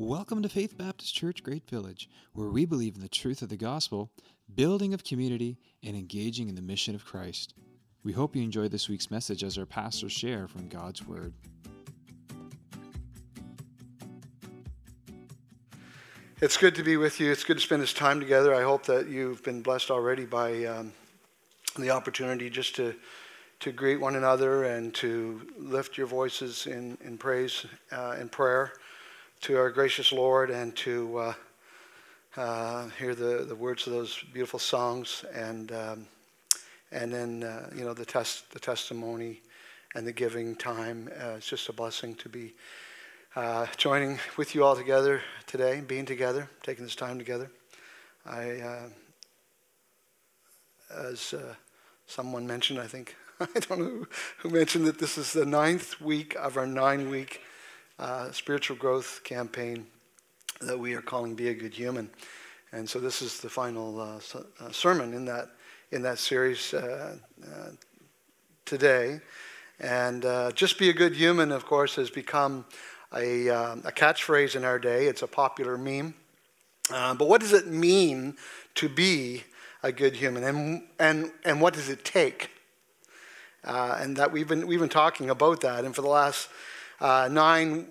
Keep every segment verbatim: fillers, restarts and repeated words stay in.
Welcome to Faith Baptist Church, Great Village, where we believe in the truth of the gospel, building of community, and engaging in the mission of Christ. We hope you enjoy this week's message as our pastors share from God's Word. It's good to be with you. It's good to spend this time together. I hope that you've been blessed already by um, the opportunity just to to greet one another and to lift your voices in, in praise uh, and prayer to our gracious Lord, and to uh, uh, hear the, the words of those beautiful songs, and um, and then uh, you know the test the testimony and the giving time. Uh, it's just a blessing to be uh, joining with you all together today, being together, taking this time together. I, uh, as uh, someone mentioned, I think I don't know who, who mentioned that this is the ninth week of our nine-week. Uh, spiritual growth campaign that we are calling Be a Good Human. And so this is the final uh, so, uh, sermon in that in that series uh, uh, today. And uh, just be a good human, of course, has become a, uh, a catchphrase in our day. It's a popular meme. Uh, but what does it mean to be a good human? And and and what does it take? Uh, and that we've been we've been talking about that. And for the last Uh, nine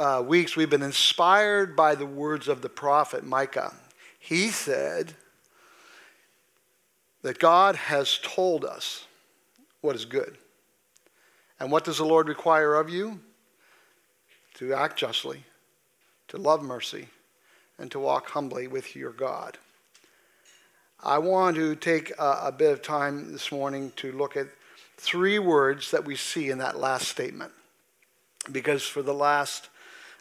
uh, weeks, we've been inspired by the words of the prophet Micah. He said that God has told us what is good. And what does the Lord require of you? To act justly, to love mercy, and to walk humbly with your God. I want to take a, a bit of time this morning to look at three words that we see in that last statement. Because for the last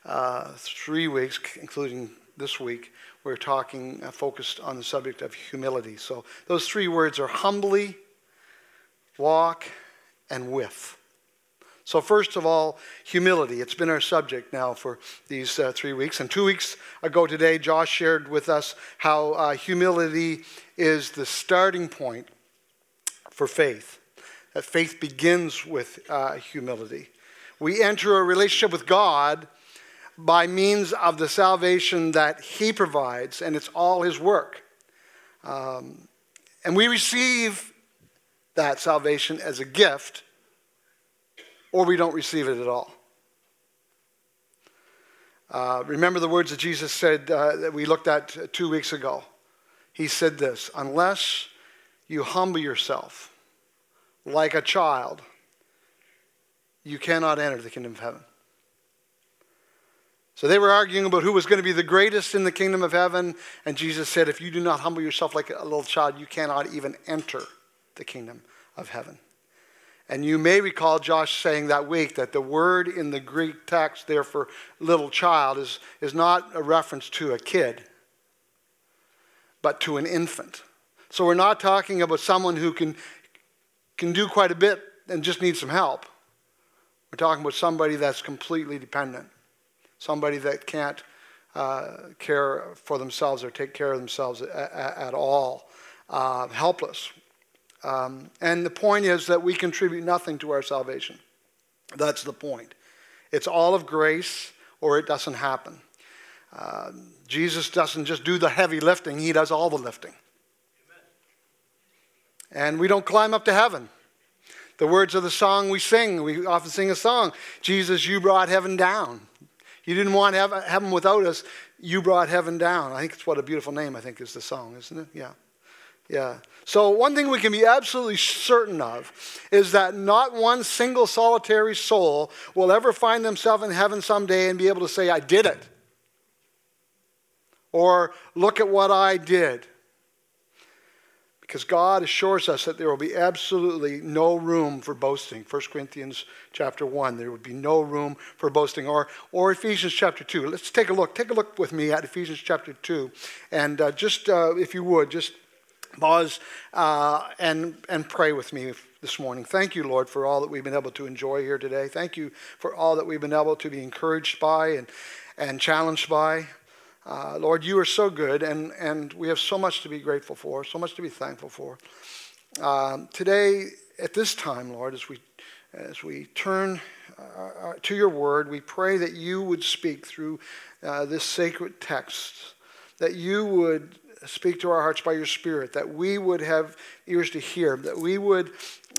uh, three weeks, including this week, we're talking, uh, focused on the subject of humility. So those three words are humbly, walk, and with. So first of all, humility. It's been our subject now for these uh, three weeks. And two weeks ago today, Josh shared with us how uh, humility is the starting point for faith. That faith begins with uh, humility. We enter a relationship with God by means of the salvation that He provides, and it's all His work. Um, and we receive that salvation as a gift, or we don't receive it at all. Uh, remember the words that Jesus said uh, that we looked at two weeks ago. He said this, "Unless you humble yourself like a child, you cannot enter the kingdom of heaven." So they were arguing about who was going to be the greatest in the kingdom of heaven. And Jesus said, if you do not humble yourself like a little child, you cannot even enter the kingdom of heaven. And you may recall Josh saying that week that the word in the Greek text there for little child is, is not a reference to a kid, but to an infant. So we're not talking about someone who can, can do quite a bit and just needs some help. We're talking about somebody that's completely dependent, somebody that can't uh, care for themselves or take care of themselves at, at all, uh, helpless. Um, and the point is that we contribute nothing to our salvation. That's the point. It's all of grace or it doesn't happen. Uh, Jesus doesn't just do the heavy lifting. He does all the lifting. Amen. And we don't climb up to heaven. The words of the song we sing, we often sing a song, Jesus, you brought heaven down. You didn't want heaven without us, you brought heaven down. I think it's what a beautiful name, I think, is the song, isn't it? Yeah. Yeah. So one thing we can be absolutely certain of is that not one single solitary soul will ever find themselves in heaven someday and be able to say, I did it. Or look at what I did. Because God assures us that there will be absolutely no room for boasting. First Corinthians chapter one, there would be no room for boasting. Or, or Ephesians chapter two. Let's take a look. Take a look with me at Ephesians chapter two. And uh, just, uh, if you would, just pause uh, and, and pray with me this morning. Thank you, Lord, for all that we've been able to enjoy here today. Thank you for all that we've been able to be encouraged by and, and challenged by. Uh, Lord, you are so good, and, and we have so much to be grateful for, so much to be thankful for. Um, today, at this time, Lord, as we as we turn uh, to your word. We pray that you would speak through uh, this sacred text, that you would speak to our hearts by your Spirit, that we would have ears to hear, that we would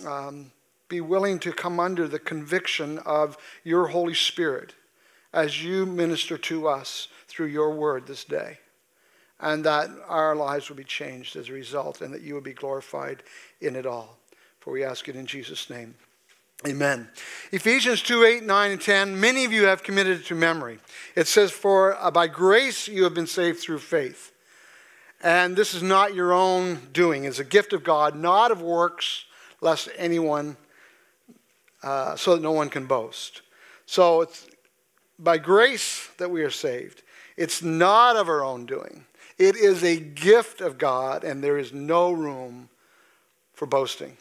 um, be willing to come under the conviction of your Holy Spirit as you minister to us through your word this day, and that our lives would be changed as a result, and that you would be glorified in it all. For we ask it in Jesus' name. Amen. Ephesians two, eight, nine, and ten, many of you have committed it to memory. It says, for by grace you have been saved through faith. And this is not your own doing. It's a gift of God, not of works, lest anyone, uh, so that no one can boast. So it's by grace that we are saved. It's not of our own doing. It is a gift of God, and there is no room for boasting.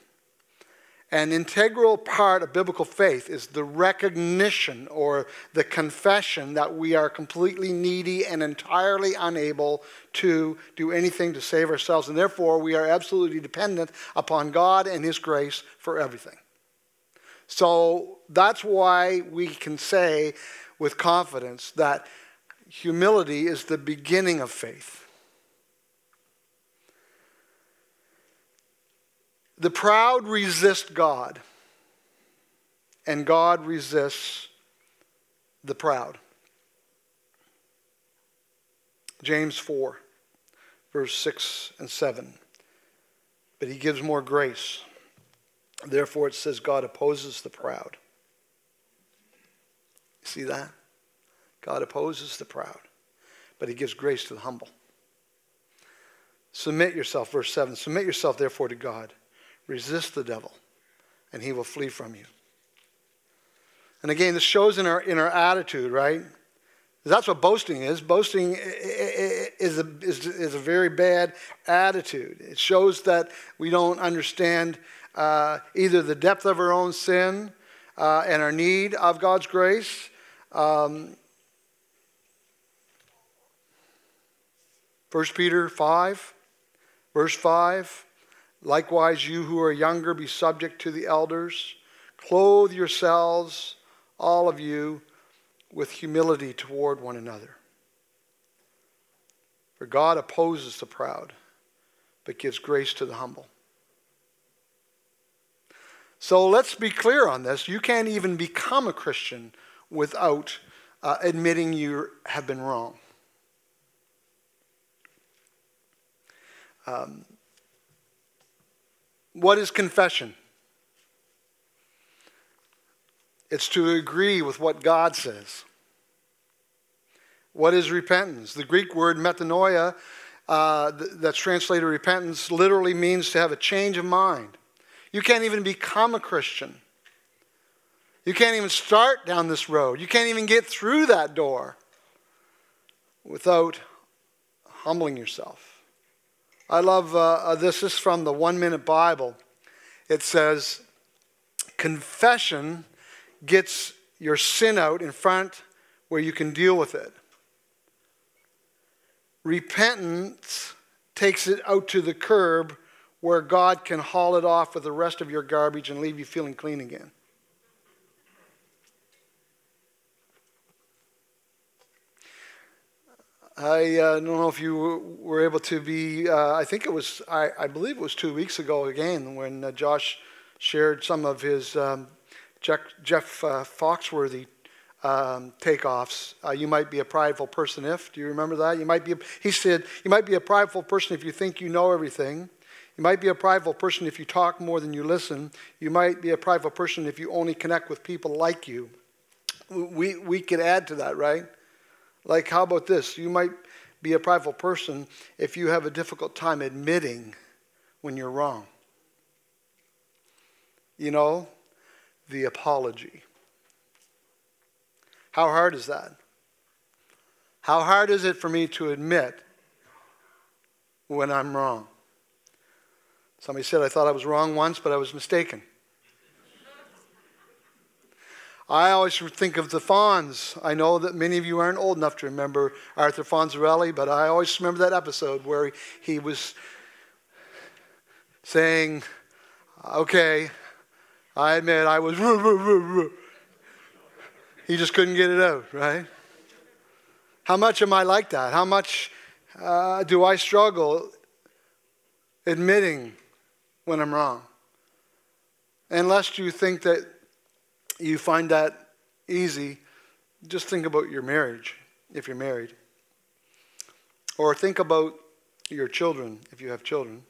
An integral part of biblical faith is the recognition or the confession that we are completely needy and entirely unable to do anything to save ourselves, and therefore we are absolutely dependent upon God and his grace for everything. So that's why we can say with confidence that humility is the beginning of faith. The proud resist God, and God resists the proud. James four, verse six and seven. But he gives more grace. Therefore, it says God opposes the proud. You see that? God opposes the proud, but he gives grace to the humble. Submit yourself, verse seven. Submit yourself, therefore, to God. Resist the devil, and he will flee from you. And again, this shows in our in our attitude, right? That's what boasting is. Boasting is a, is, is a very bad attitude. It shows that we don't understand uh, either the depth of our own sin uh, and our need of God's grace. Um, First Peter five, verse five. Likewise, you who are younger, be subject to the elders. Clothe yourselves, all of you, with humility toward one another. For God opposes the proud, but gives grace to the humble. So let's be clear on this. You can't even become a Christian without uh, admitting you have been wrong. Um... What is confession? It's to agree with what God says. What is repentance? The Greek word metanoia, uh, that's translated repentance, literally means to have a change of mind. You can't even become a Christian. You can't even start down this road. You can't even get through that door without humbling yourself. I love, uh, this is from the One Minute Bible. It says, confession gets your sin out in front where you can deal with it. Repentance takes it out to the curb where God can haul it off with the rest of your garbage and leave you feeling clean again. I uh, don't know if you were able to be, uh, I think it was, I, I believe it was two weeks ago again when uh, Josh shared some of his um, Jeff, Jeff uh, Foxworthy um, takeoffs. Uh, you might be a prideful person if, do you remember that? You might be. A, he said, you might be a prideful person if you think you know everything. You might be a prideful person if you talk more than you listen. You might be a prideful person if you only connect with people like you. We, we could add to that, right? Like, how about this? You might be a prideful person if you have a difficult time admitting when you're wrong. You know, the apology. How hard is that? How hard is it for me to admit when I'm wrong? Somebody said, I thought I was wrong once, but I was mistaken. I always think of the Fonz. I know that many of you aren't old enough to remember Arthur Fonzarelli, but I always remember that episode where he was saying, okay, I admit I was, He just couldn't get it out, right? How much am I like that? How much uh, do I struggle admitting when I'm wrong? And lest you think that you find that easy, just think about your marriage if you're married. Or think about your children if you have children.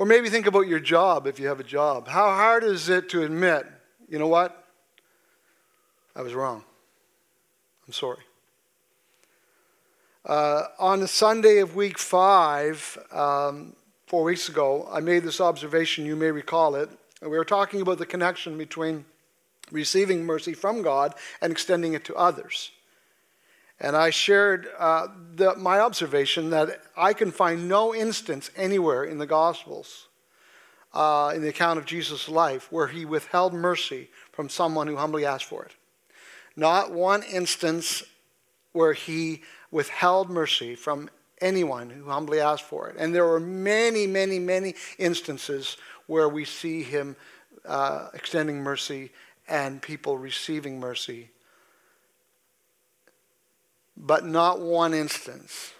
Or maybe think about your job if you have a job. How hard is it to admit, you know what? I was wrong. I'm sorry. Uh, on the Sunday of week five, um, four weeks ago, I made this observation, you may recall it. We were talking about the connection between receiving mercy from God and extending it to others. And I shared uh, the, my observation that I can find no instance anywhere in the Gospels, uh, in the account of Jesus' life, where he withheld mercy from someone who humbly asked for it. Not one instance where he withheld mercy from anyone who humbly asked for it. And there were many, many, many instances where we see him uh, extending mercy and people receiving mercy. But not one instance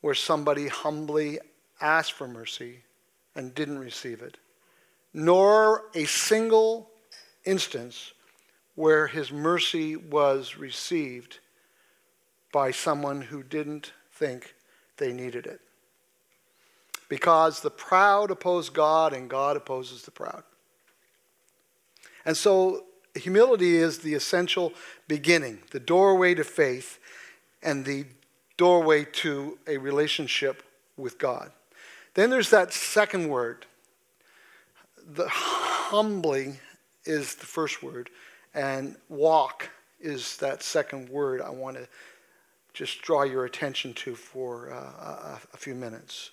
where somebody humbly asked for mercy and didn't receive it. Nor a single instance where his mercy was received by someone who didn't think they needed it. Because the proud oppose God and God opposes the proud. And so humility is the essential beginning, the doorway to faith and the doorway to a relationship with God. Then there's that second word. The humbling is the first word, and walk is that second word I want to just draw your attention to for uh, a, a few minutes.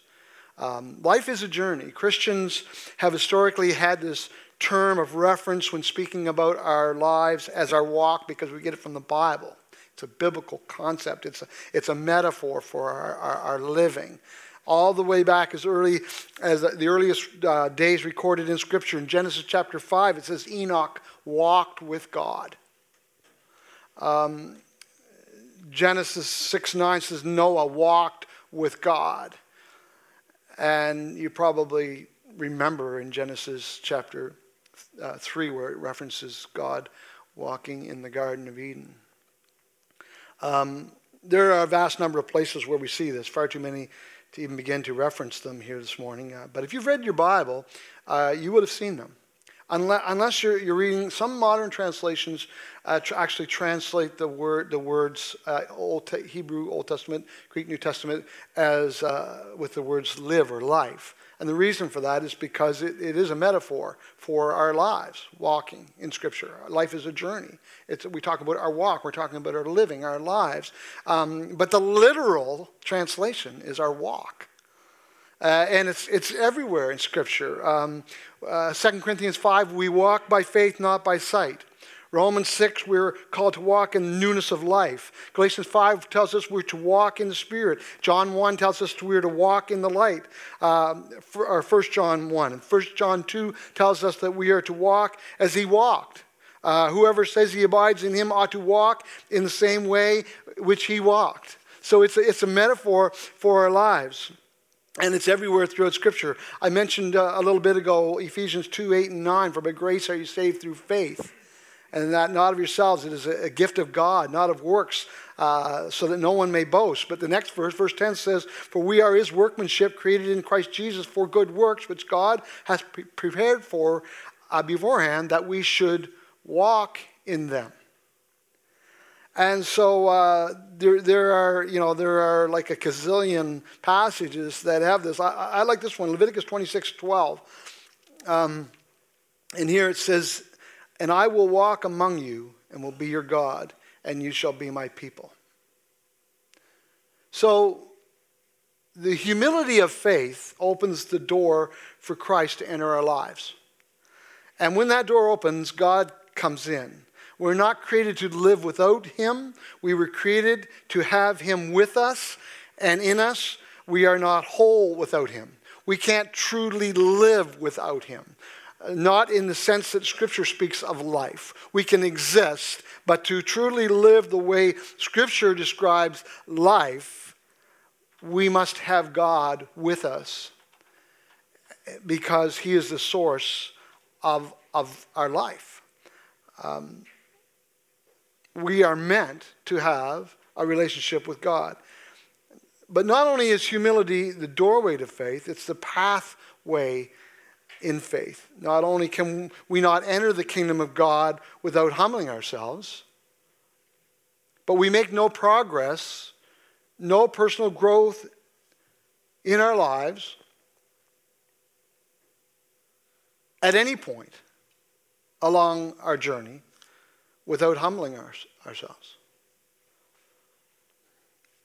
Um, life is a journey. Christians have historically had this term of reference when speaking about our lives as our walk because we get it from the Bible. It's a biblical concept. It's a, it's a metaphor for our, our, our living. All the way back as early as the earliest uh, days recorded in Scripture. In Genesis chapter five, it says Enoch walked with God. Um, Genesis six nine says Noah walked with God. And you probably remember in Genesis chapter uh, three where it references God walking in the Garden of Eden. Um, there are a vast number of places where we see this, far too many to even begin to reference them here this morning. Uh, but if you've read your Bible, uh, you would have seen them. Unless, unless you're, you're reading, some modern translations uh, tr- actually translate the word, the words uh, Old Te- Hebrew Old Testament, Greek New Testament, as uh, with the words live or life. And the reason for that is because it, it is a metaphor for our lives, walking in Scripture. Life is a journey. It's, we talk about our walk. We're talking about our living, our lives. Um, but the literal translation is our walk. Uh, and it's it's everywhere in Scripture. Um, uh, Second Corinthians five, we walk by faith, not by sight. Romans six, we're called to walk in the newness of life. Galatians five tells us we're to walk in the Spirit. John one tells us we're to walk in the light. Um, for, or First John one. And First John two tells us that we are to walk as he walked. Uh, whoever says he abides in him ought to walk in the same way which he walked. So it's a, it's a metaphor for our lives. And it's everywhere throughout Scripture. I mentioned uh, a little bit ago Ephesians two, eight, and nine. For by grace are you saved through faith. And that not of yourselves, it is a gift of God, not of works, uh, so that no one may boast. But the next verse, verse ten says, for we are his workmanship created in Christ Jesus for good works, which God has pre- prepared for uh, beforehand, that we should walk in them. And so uh, there, there are, you know, there are like a gazillion passages that have this. I, I like this one, Leviticus twenty-six twelve. Um, and here it says, and I will walk among you and will be your God, and you shall be my people. So the humility of faith opens the door for Christ to enter our lives. And when that door opens, God comes in. We're not created to live without him. We were created to have him with us and in us. We are not whole without him. We can't truly live without him. not in the sense that Scripture speaks of life. We can exist, but to truly live the way Scripture describes life, we must have God with us because He is the source of, of our life. Um, we are meant to have a relationship with God. But not only is humility the doorway to faith, it's the pathway in faith. Not only can we not enter the kingdom of God without humbling ourselves, but we make no progress, no personal growth in our lives at any point along our journey without humbling our, ourselves.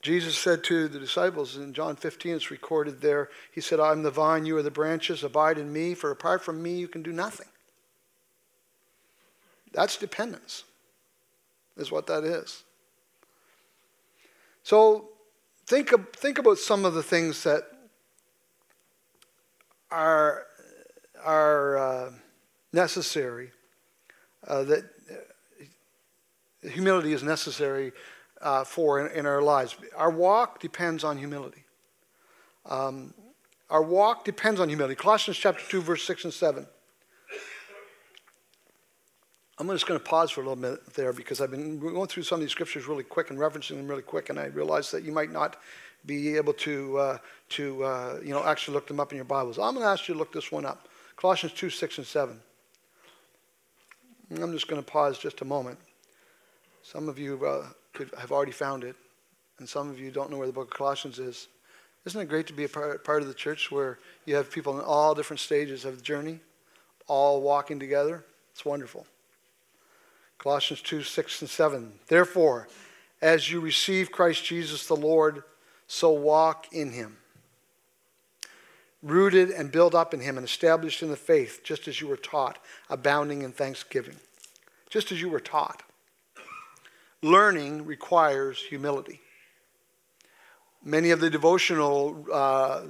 Jesus said to the disciples in John fifteen, it's recorded there, he said, "I'm the vine, you are the branches, abide in me, for apart from me you can do nothing." That's dependence, is what that is. So think, of, think about some of the things that are, are uh, necessary, uh, that uh, humility is necessary Uh, for in, in our lives. Our walk depends on humility. Um, our walk depends on humility. Colossians chapter two, verse six and seven. I'm just going to pause for a little minute there because I've been going through some of these scriptures really quick and referencing them really quick, and I realize that you might not be able to, uh, to uh, you know, actually look them up in your Bibles. I'm going to ask you to look this one up. Colossians two, six and seven. I'm just going to pause just a moment. Some of you... Uh, Could have already found it, and some of you don't know where the book of Colossians is. Isn't it great to be a part, part of the church where you have people in all different stages of the journey, all walking together? It's wonderful. Colossians two, six and seven. "Therefore, as you receive Christ Jesus the Lord, so walk in him, rooted and built up in him and established in the faith, just as you were taught, abounding in thanksgiving." Just as you were taught. Learning requires humility. Many of the devotional uh,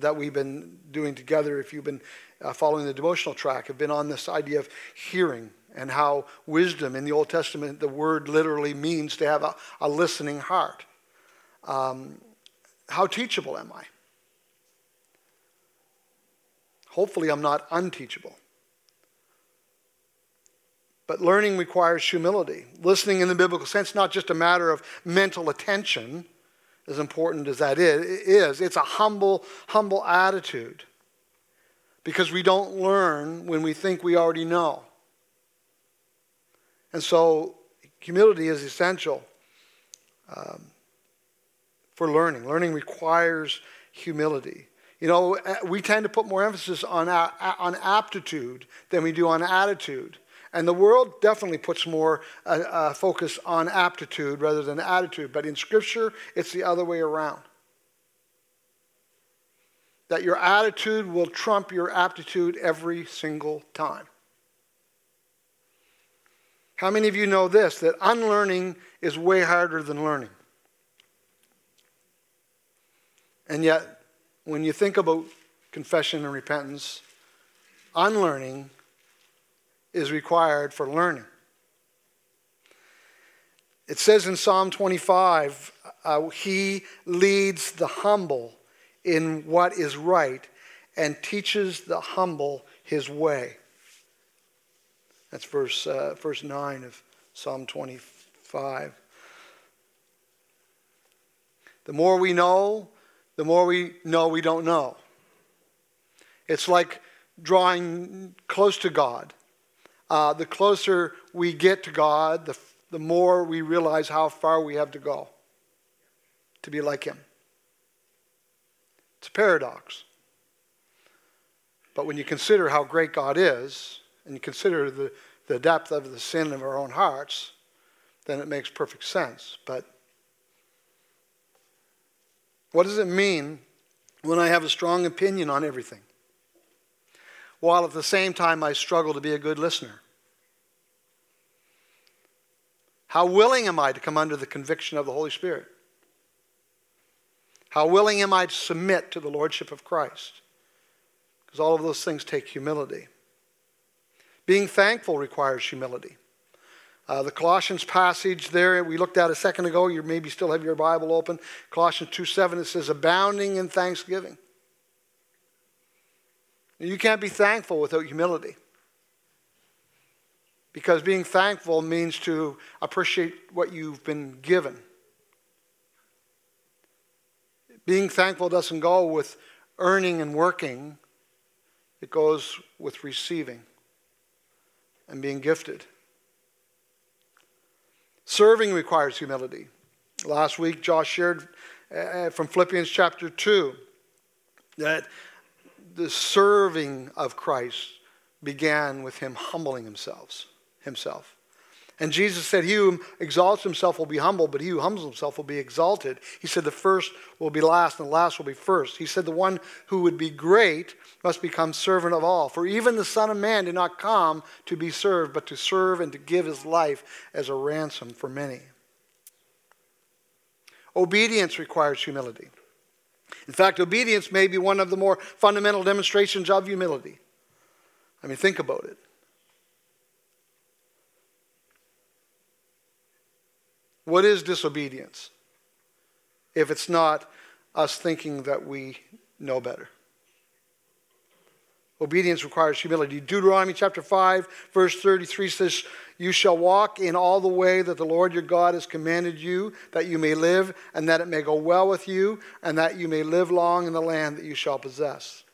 that we've been doing together, if you've been uh, following the devotional track, have been on this idea of hearing and how wisdom in the Old Testament, the word literally means to have a, a listening heart. Um, how teachable am I? Hopefully I'm not unteachable. But learning requires humility. Listening in the biblical sense, not just a matter of mental attention, as important as that is. It's a humble, humble attitude. Because we don't learn when we think we already know. And so humility is essential um, for learning. Learning requires humility. You know, we tend to put more emphasis on, on aptitude than we do on attitude. And the world definitely puts more uh, uh, focus on aptitude rather than attitude. But in Scripture, it's the other way around. That your attitude will trump your aptitude every single time. How many of you know this? That unlearning is way harder than learning. And yet, when you think about confession and repentance, unlearning is required for learning. It says in Psalm twenty-five, uh, "He leads the humble in what is right and teaches the humble his way." That's verse, uh, verse nine of Psalm twenty-five. The more we know, the more we know we don't know. It's like drawing close to God. Uh, the closer we get to God, the, the more we realize how far we have to go to be like him. It's a paradox. But when you consider how great God is, and you consider the, the depth of the sin of our own hearts, then it makes perfect sense. But what does it mean when I have a strong opinion on everything, while at the same time I struggle to be a good listener? How willing am I to come under the conviction of the Holy Spirit? How willing am I to submit to the Lordship of Christ? Because all of those things take humility. Being thankful requires humility. Uh, the Colossians passage there we looked at a second ago, you maybe still have your Bible open. Colossians two seven, it says, abounding in thanksgiving. You can't be thankful without humility. Because being thankful means to appreciate what you've been given. Being thankful doesn't go with earning and working. It goes with receiving and being gifted. Serving requires humility. Last week, Josh shared uh, from Philippians chapter two that the serving of Christ began with him humbling himself. himself. And Jesus said, he who exalts himself will be humbled, but he who humbles himself will be exalted. He said the first will be last, and the last will be first. He said the one who would be great must become servant of all. For even the Son of Man did not come to be served, but to serve and to give his life as a ransom for many. Obedience requires humility. In fact, obedience may be one of the more fundamental demonstrations of humility. I mean, think about it. What is disobedience if it's not us thinking that we know better? Obedience requires humility. Deuteronomy chapter five, verse thirty-three says, you shall walk in all the way that the Lord your God has commanded you, that you may live, and that it may go well with you, and that you may live long in the land that you shall possess.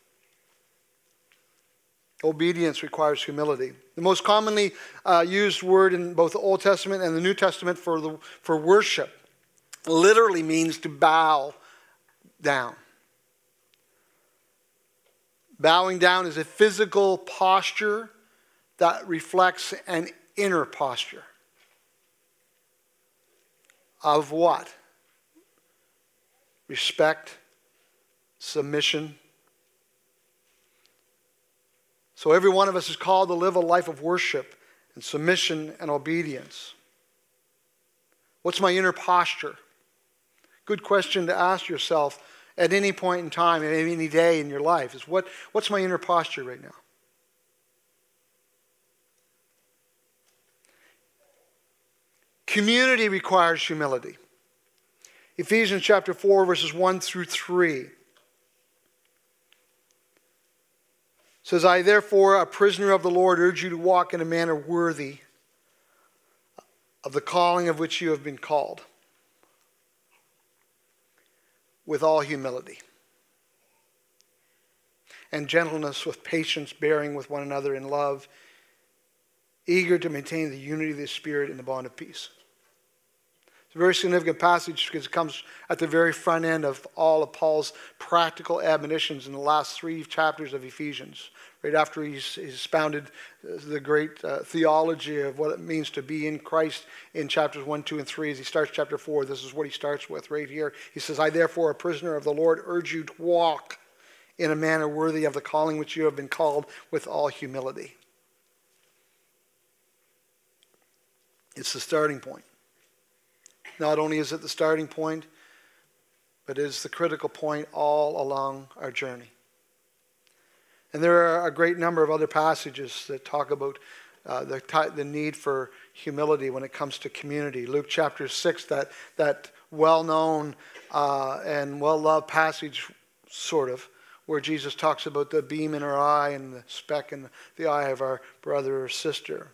Obedience requires humility. The most commonly uh, used word in both the Old Testament and the New Testament for, the, for worship literally means to bow down. Bowing down is a physical posture that reflects an inner posture. Of what? Respect, submission. So every one of us is called to live a life of worship and submission and obedience. What's my inner posture? Good question to ask yourself at any point in time, at any day in your life, is what, what's my inner posture right now? Community requires humility. Ephesians chapter four, verses one through three. Says, I therefore, a prisoner of the Lord, urge you to walk in a manner worthy of the calling of which you have been called, with all humility and gentleness, with patience, bearing with one another in love, eager to maintain the unity of the Spirit in the bond of peace. It's a very significant passage because it comes at the very front end of all of Paul's practical admonitions in the last three chapters of Ephesians, right after he's, he's expounded the great uh, theology of what it means to be in Christ in chapters one, two, and three. As he starts chapter four, this is what he starts with right here. He says, I therefore, a prisoner of the Lord, urge you to walk in a manner worthy of the calling which you have been called, with all humility. It's the starting point. Not only is it the starting point, but it is the critical point all along our journey. And there are a great number of other passages that talk about uh, the, the need for humility when it comes to community. Luke chapter six, that, that well-known uh, and well-loved passage, sort of, where Jesus talks about the beam in our eye and the speck in the eye of our brother or sister.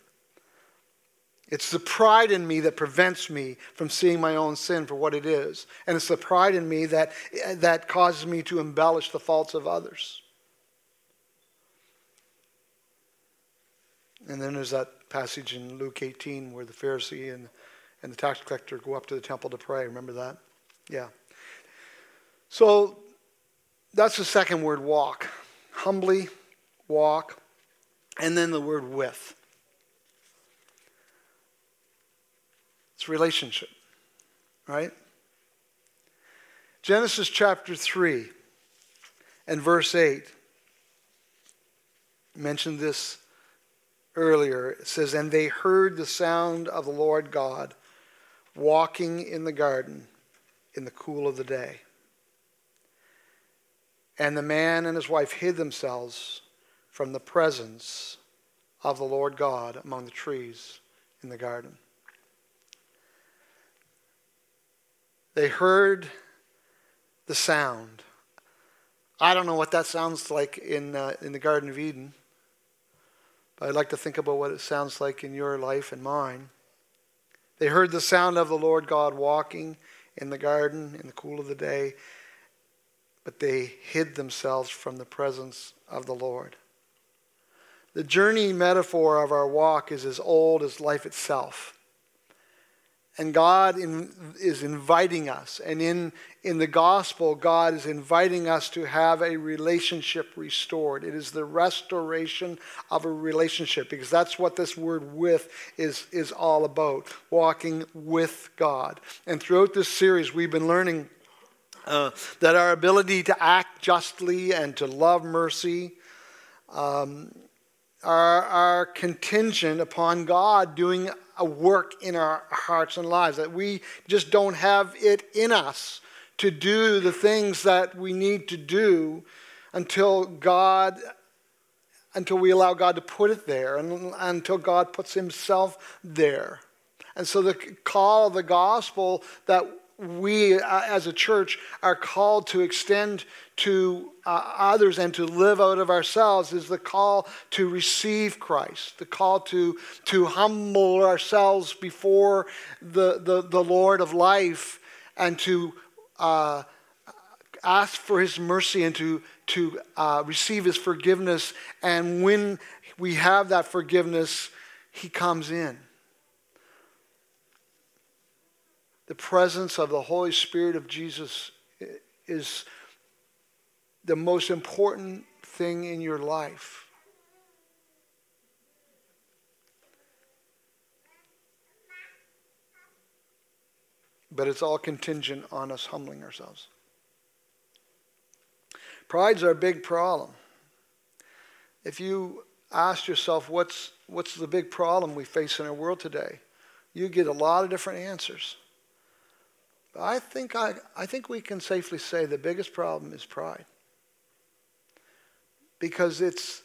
It's the pride in me that prevents me from seeing my own sin for what it is. And it's the pride in me that, that causes me to embellish the faults of others. And then there's that passage in Luke eighteen where the Pharisee and, and the tax collector go up to the temple to pray. Remember that? Yeah. So that's the second word, walk. Humbly, walk. And then the word with. It's relationship, right? Genesis chapter three and verse eight. I mentioned this earlier. It says, and they heard the sound of the Lord God walking in the garden in the cool of the day. And the man and his wife hid themselves from the presence of the Lord God among the trees in the garden. They heard the sound. I don't know what that sounds like in uh, in the Garden of Eden, but I'd like to think about what it sounds like in your life and mine. They heard the sound of the Lord God walking in the garden in the cool of the day, but they hid themselves from the presence of the Lord. The journey metaphor of our walk is as old as life itself. And God in, is inviting us. And in, in the gospel, God is inviting us to have a relationship restored. It is the restoration of a relationship, because that's what this word with is, is all about, walking with God. And throughout this series, we've been learning uh, that our ability to act justly and to love mercy um, are, are contingent upon God doing a work in our hearts and lives, that we just don't have it in us to do the things that we need to do until God, until we allow God to put it there, and until God puts himself there. And so the call of the gospel that we uh, as a church are called to extend to uh, others and to live out of ourselves is the call to receive Christ, the call to to humble ourselves before the, the, the Lord of life, and to uh, ask for his mercy, and to, to uh, receive his forgiveness. And when we have that forgiveness, he comes in. The presence of the Holy Spirit of Jesus is the most important thing in your life. But it's all contingent on us humbling ourselves. Pride's our big problem. If you ask yourself, what's, what's the big problem we face in our world today? You get a lot of different answers. I think I, I think we can safely say the biggest problem is pride. Because it's,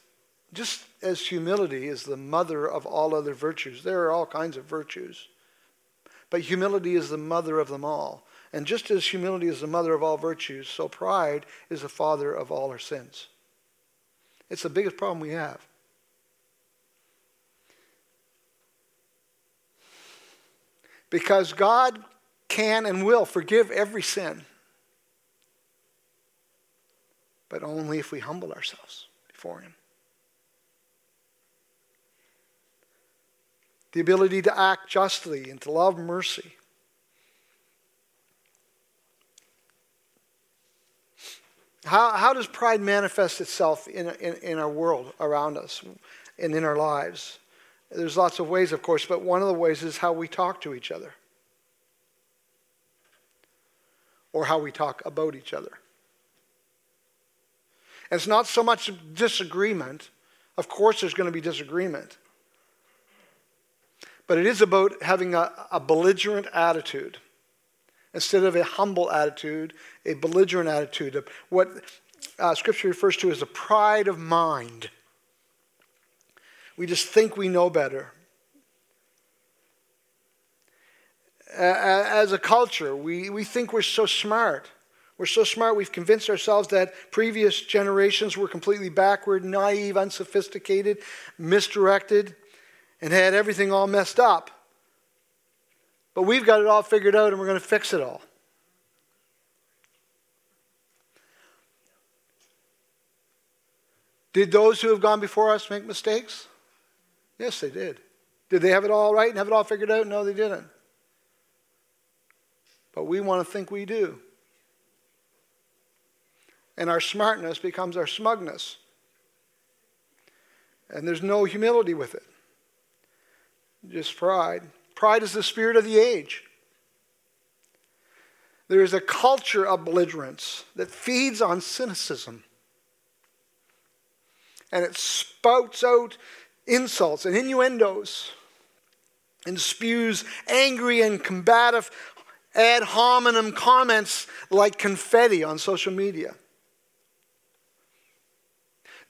just as humility is the mother of all other virtues, there are all kinds of virtues, but humility is the mother of them all. And just as humility is the mother of all virtues, so pride is the father of all our sins. It's the biggest problem we have. Because God can and will forgive every sin, but only if we humble ourselves before him. The ability to act justly and to love mercy. How, how does pride manifest itself in, in, in our world around us and in our lives? There's lots of ways, of course, but one of the ways is how we talk to each other, or how we talk about each other. And it's not so much disagreement. Of course there's going to be disagreement. But it is about having a, a belligerent attitude. Instead of a humble attitude, a belligerent attitude. Of what uh, Scripture refers to as a pride of mind. We just think we know better. As a culture, we, we think we're so smart. We're so smart, we've convinced ourselves that previous generations were completely backward, naive, unsophisticated, misdirected, and had everything all messed up. But we've got it all figured out, and we're going to fix it all. Did those who have gone before us make mistakes? Yes, they did. Did they have it all right and have it all figured out? No, they didn't. But we want to think we do. And our smartness becomes our smugness. And there's no humility with it. Just pride. Pride is the spirit of the age. There is a culture of belligerence that feeds on cynicism. And it spouts out insults and innuendos, and spews angry and combative ad hominem comments like confetti on social media.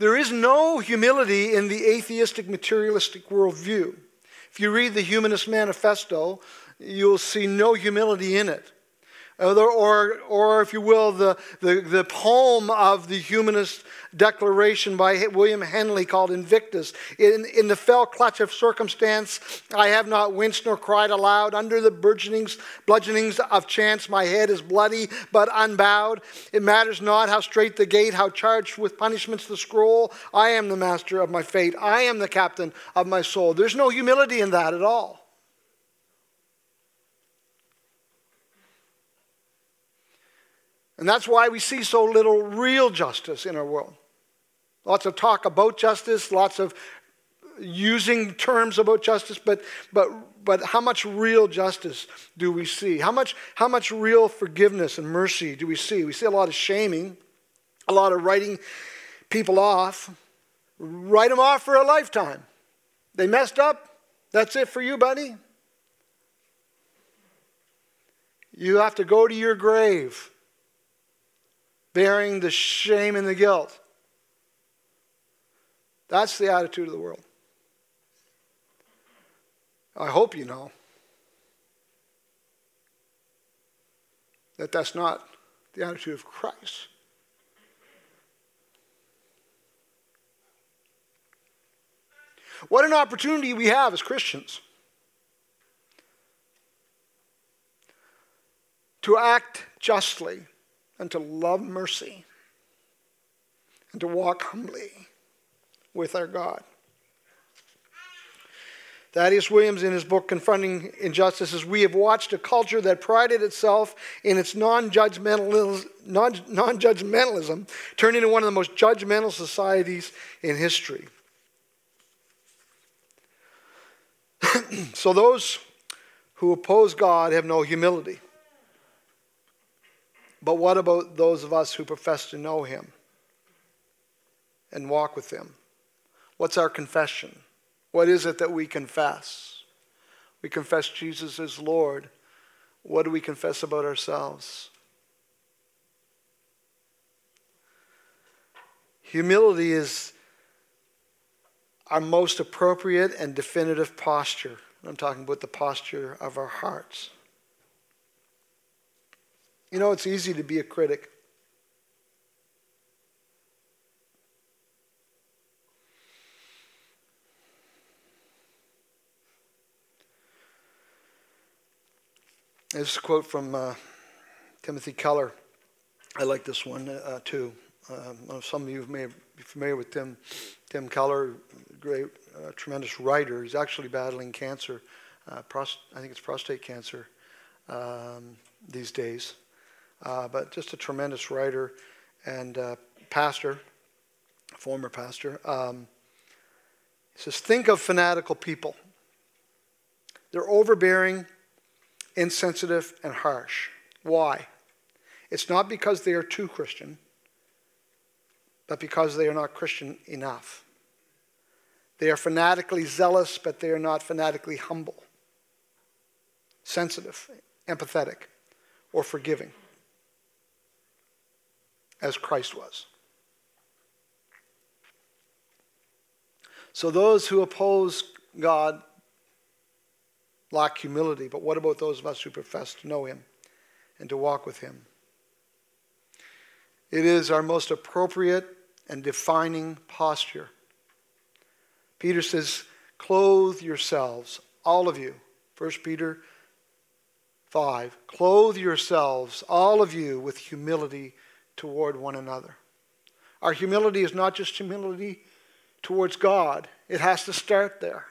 There is no humility in the atheistic, materialistic worldview. If you read the Humanist Manifesto, you'll see no humility in it. Or, or if you will, the, the, the poem of the Humanist Declaration by William Henley called Invictus. In, in the fell clutch of circumstance, I have not winced nor cried aloud. Under the burgeonings, bludgeonings of chance, my head is bloody but unbowed. It matters not how straight the gate, how charged with punishments the scroll. I am the master of my fate. I am the captain of my soul. There's no humility in that at all. And that's why we see so little real justice in our world. Lots of talk about justice, lots of using terms about justice, but, but, but how much real justice do we see? How much, how much real forgiveness and mercy do we see? We see a lot of shaming, a lot of writing people off. Write them off for a lifetime. They messed up. That's it for you, buddy. You have to go to your grave bearing the shame and the guilt. That's the attitude of the world. I hope you know that that's not the attitude of Christ. What an opportunity we have as Christians to act justly, and to love mercy, and to walk humbly with our God. Thaddeus Williams, in his book, Confronting Injustice, says, we have watched a culture that prided itself in its non-judgmentalism, non- non-judgmentalism turn into one of the most judgmental societies in history. So those who oppose God have no humility. But what about those of us who profess to know him and walk with him? What's our confession? What is it that we confess? We confess Jesus as Lord. What do we confess about ourselves? Humility is our most appropriate and definitive posture. I'm talking about the posture of our hearts. You know, it's easy to be a critic. This is a quote from uh, Timothy Keller. I like this one uh, too. Um, some of you may be familiar with Tim, Tim Keller, great, uh, tremendous writer. He's actually battling cancer. Uh, prost- I think it's prostate cancer um, these days. Uh, but just a tremendous writer and uh, pastor, former pastor. Um, he says, think of fanatical people. They're overbearing, insensitive, and harsh. Why? It's not because they are too Christian, but because they are not Christian enough. They are fanatically zealous, but they are not fanatically humble, sensitive, empathetic, or forgiving, as Christ was. So those who oppose God lack humility, but what about those of us who profess to know him and to walk with him? It is our most appropriate and defining posture. Peter says, clothe yourselves, all of you. First Peter five, clothe yourselves, all of you, with humility toward one another. Our humility is not just humility towards God. It has to start there.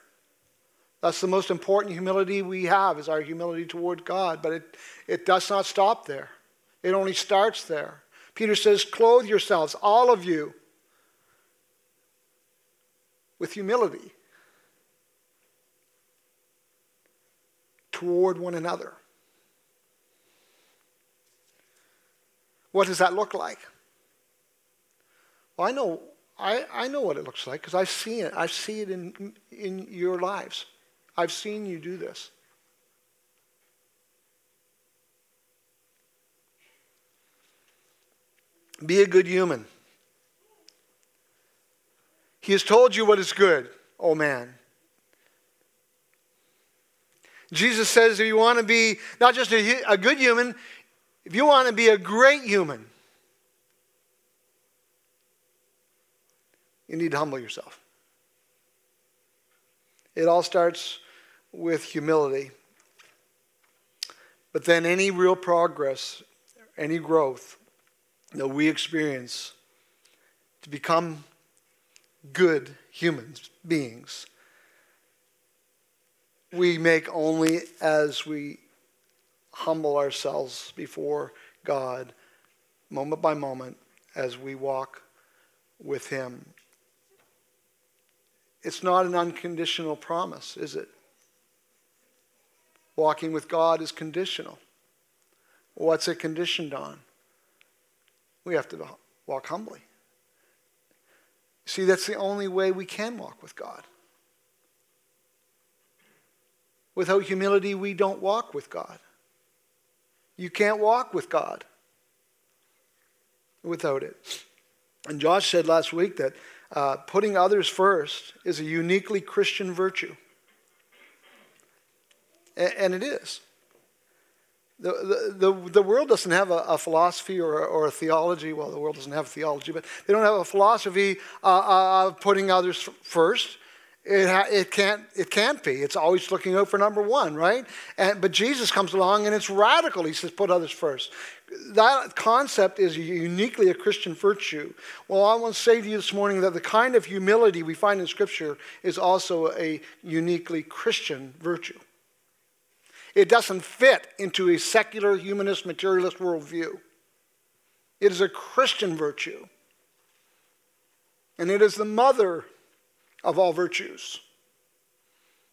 That's the most important humility we have, is our humility toward God. But it, it does not stop there. It only starts there. Peter says, clothe yourselves, all of you, with humility toward one another. What does that look like? Well, I know, I, I know what it looks like because I've seen it. I see it in, in your lives. I've seen you do this. Be a good human. He has told you what is good, O man. Jesus says if you want to be not just a, a good human, if you want to be a great human, you need to humble yourself. It all starts with humility. But then any real progress, any growth that we experience to become good human beings, we make only as we humble ourselves before God, moment by moment, as we walk with Him. It's not an unconditional promise, is it? Walking with God is conditional. What's it conditioned on? We have to walk humbly. See, that's the only way we can walk with God. Without humility, we don't walk with God. You can't walk with God without it. And Josh said last week that uh, putting others first is a uniquely Christian virtue. A- and it is. The, the, the, the world doesn't have a, a philosophy or, or a theology. Well, the world doesn't have a theology, but they don't have a philosophy uh, of putting others f- first. It, it, can't, it can't be. It's always looking out for number one, right? And, but Jesus comes along and it's radical. He says, put others first. That concept is uniquely a Christian virtue. Well, I want to say to you this morning that the kind of humility we find in Scripture is also a uniquely Christian virtue. It doesn't fit into a secular, humanist, materialist worldview. It is a Christian virtue. And it is the mother of all virtues,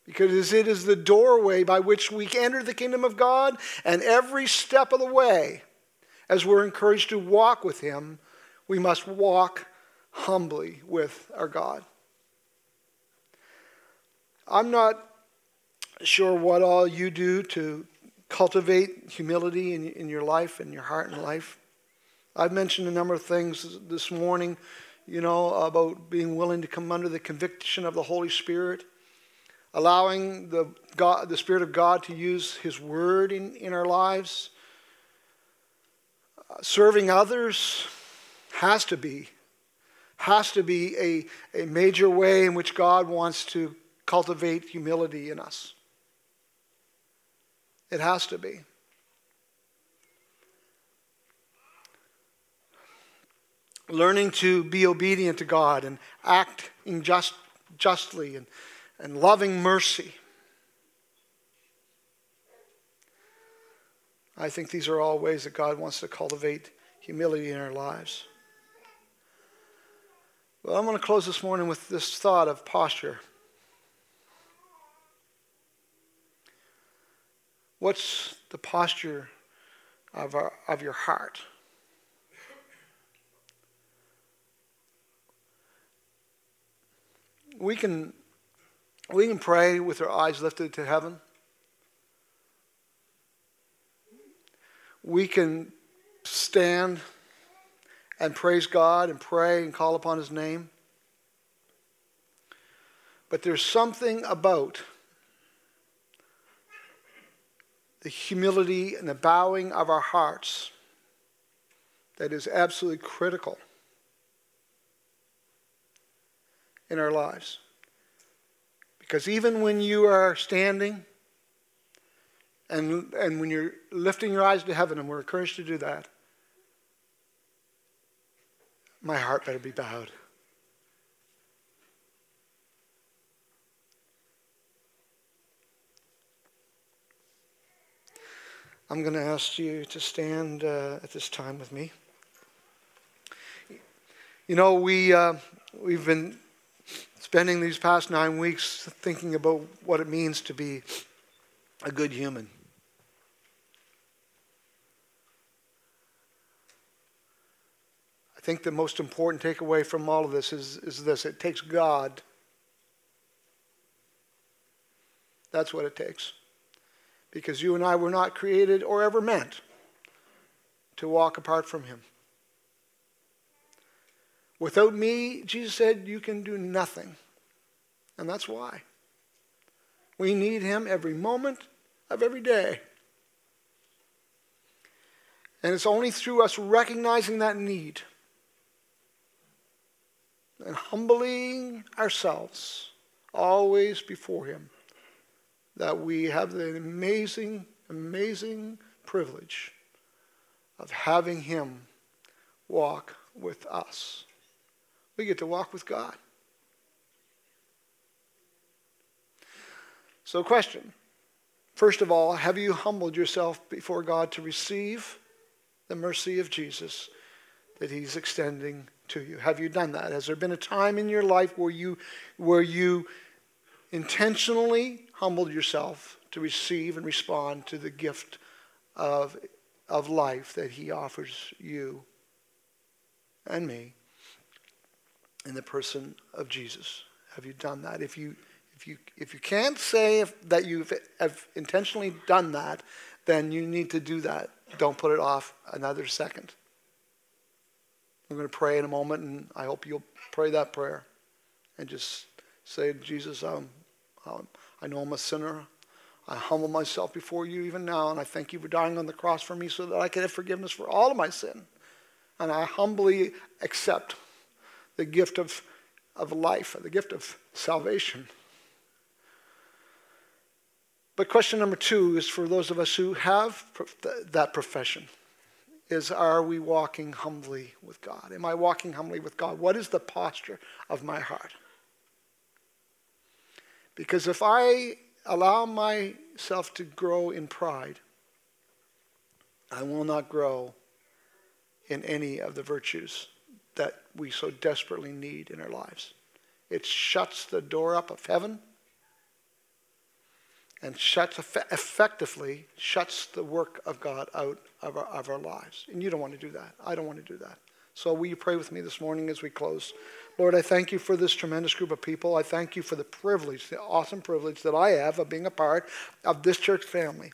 because it is the doorway by which we enter the kingdom of God, and every step of the way, as we're encouraged to walk with Him, we must walk humbly with our God. I'm not sure what all you do to cultivate humility in, in your life, in your heart and life. I've mentioned a number of things this morning, you know, about being willing to come under the conviction of the Holy Spirit, allowing the God, the Spirit of God to use His Word in, in our lives. Uh, serving others has to be, has to be a, a major way in which God wants to cultivate humility in us. It has to be. Learning to be obedient to God and acting just, justly and, and loving mercy. I think these are all ways that God wants to cultivate humility in our lives. Well, I'm going to close this morning with this thought of posture. What's the posture of, our, of your heart? We can we can pray with our eyes lifted to heaven. We can stand and praise God and pray and call upon His name. But there's something about the humility and the bowing of our hearts that is absolutely critical in our lives. Because even when you are standing and, and when you're lifting your eyes to heaven, and we're encouraged to do that, my heart better be bowed. I'm going to ask you to stand uh, at this time with me. You know, we, uh, we've been spending these past nine weeks thinking about what it means to be a good human. I think the most important takeaway from all of this is, is this. It takes God. That's what it takes. Because you and I were not created or ever meant to walk apart from Him. Without me, Jesus said, you can do nothing. And that's why. We need him every moment of every day. And it's only through us recognizing that need and humbling ourselves always before him that we have the amazing, amazing privilege of having him walk with us. We get to walk with God. So, question. First of all, have you humbled yourself before God to receive the mercy of Jesus that he's extending to you? Have you done that? Has there been a time in your life where you, where you intentionally humbled yourself to receive and respond to the gift of, of life that he offers you and me in the person of Jesus? Have you done that? If you If you, if you can't say if, that you have intentionally done that, then you need to do that. Don't put it off another second. I'm going to pray in a moment, and I hope you'll pray that prayer. And just say, Jesus, um, um, I know I'm a sinner. I humble myself before you even now, and I thank you for dying on the cross for me so that I can have forgiveness for all of my sin. And I humbly accept the gift of, of life, the gift of salvation. But question number two is for those of us who have that profession, is are we walking humbly with God? Am I walking humbly with God? What is the posture of my heart? Because if I allow myself to grow in pride, I will not grow in any of the virtues that we so desperately need in our lives. It shuts the door up of heaven. And shuts, effectively shuts the work of God out of our, of our lives. And you don't want to do that. I don't want to do that. So will you pray with me this morning as we close? Lord, I thank you for this tremendous group of people. I thank you for the privilege, the awesome privilege that I have of being a part of this church family.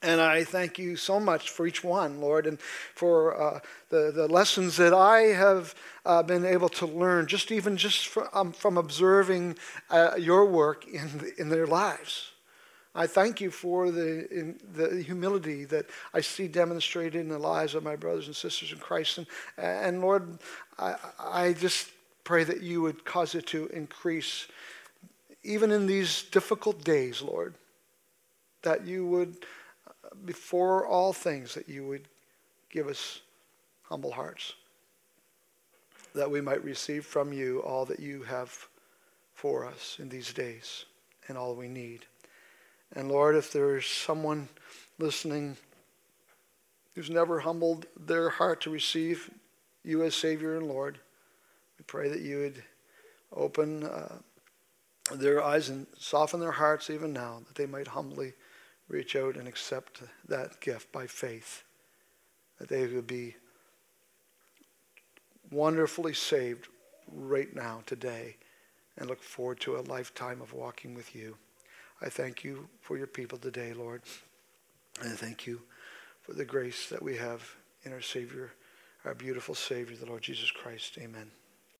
And I thank you so much for each one, Lord, and for uh, the, the lessons that I have uh, been able to learn, just even just from, um, from observing uh, your work in, in their lives. I thank you for the, in, the humility that I see demonstrated in the lives of my brothers and sisters in Christ. And, and Lord, I, I just pray that you would cause it to increase, even in these difficult days, Lord, that you would, before all things, that you would give us humble hearts, that we might receive from you all that you have for us in these days and all we need. And Lord, if there's someone listening who's never humbled their heart to receive you as Savior and Lord, we pray that you would open uh, their eyes and soften their hearts even now, that they might humbly reach out and accept that gift by faith, that they would be wonderfully saved right now, today, and look forward to a lifetime of walking with you. I thank you for your people today, Lord. And I thank you for the grace that we have in our Savior, our beautiful Savior, the Lord Jesus Christ. Amen.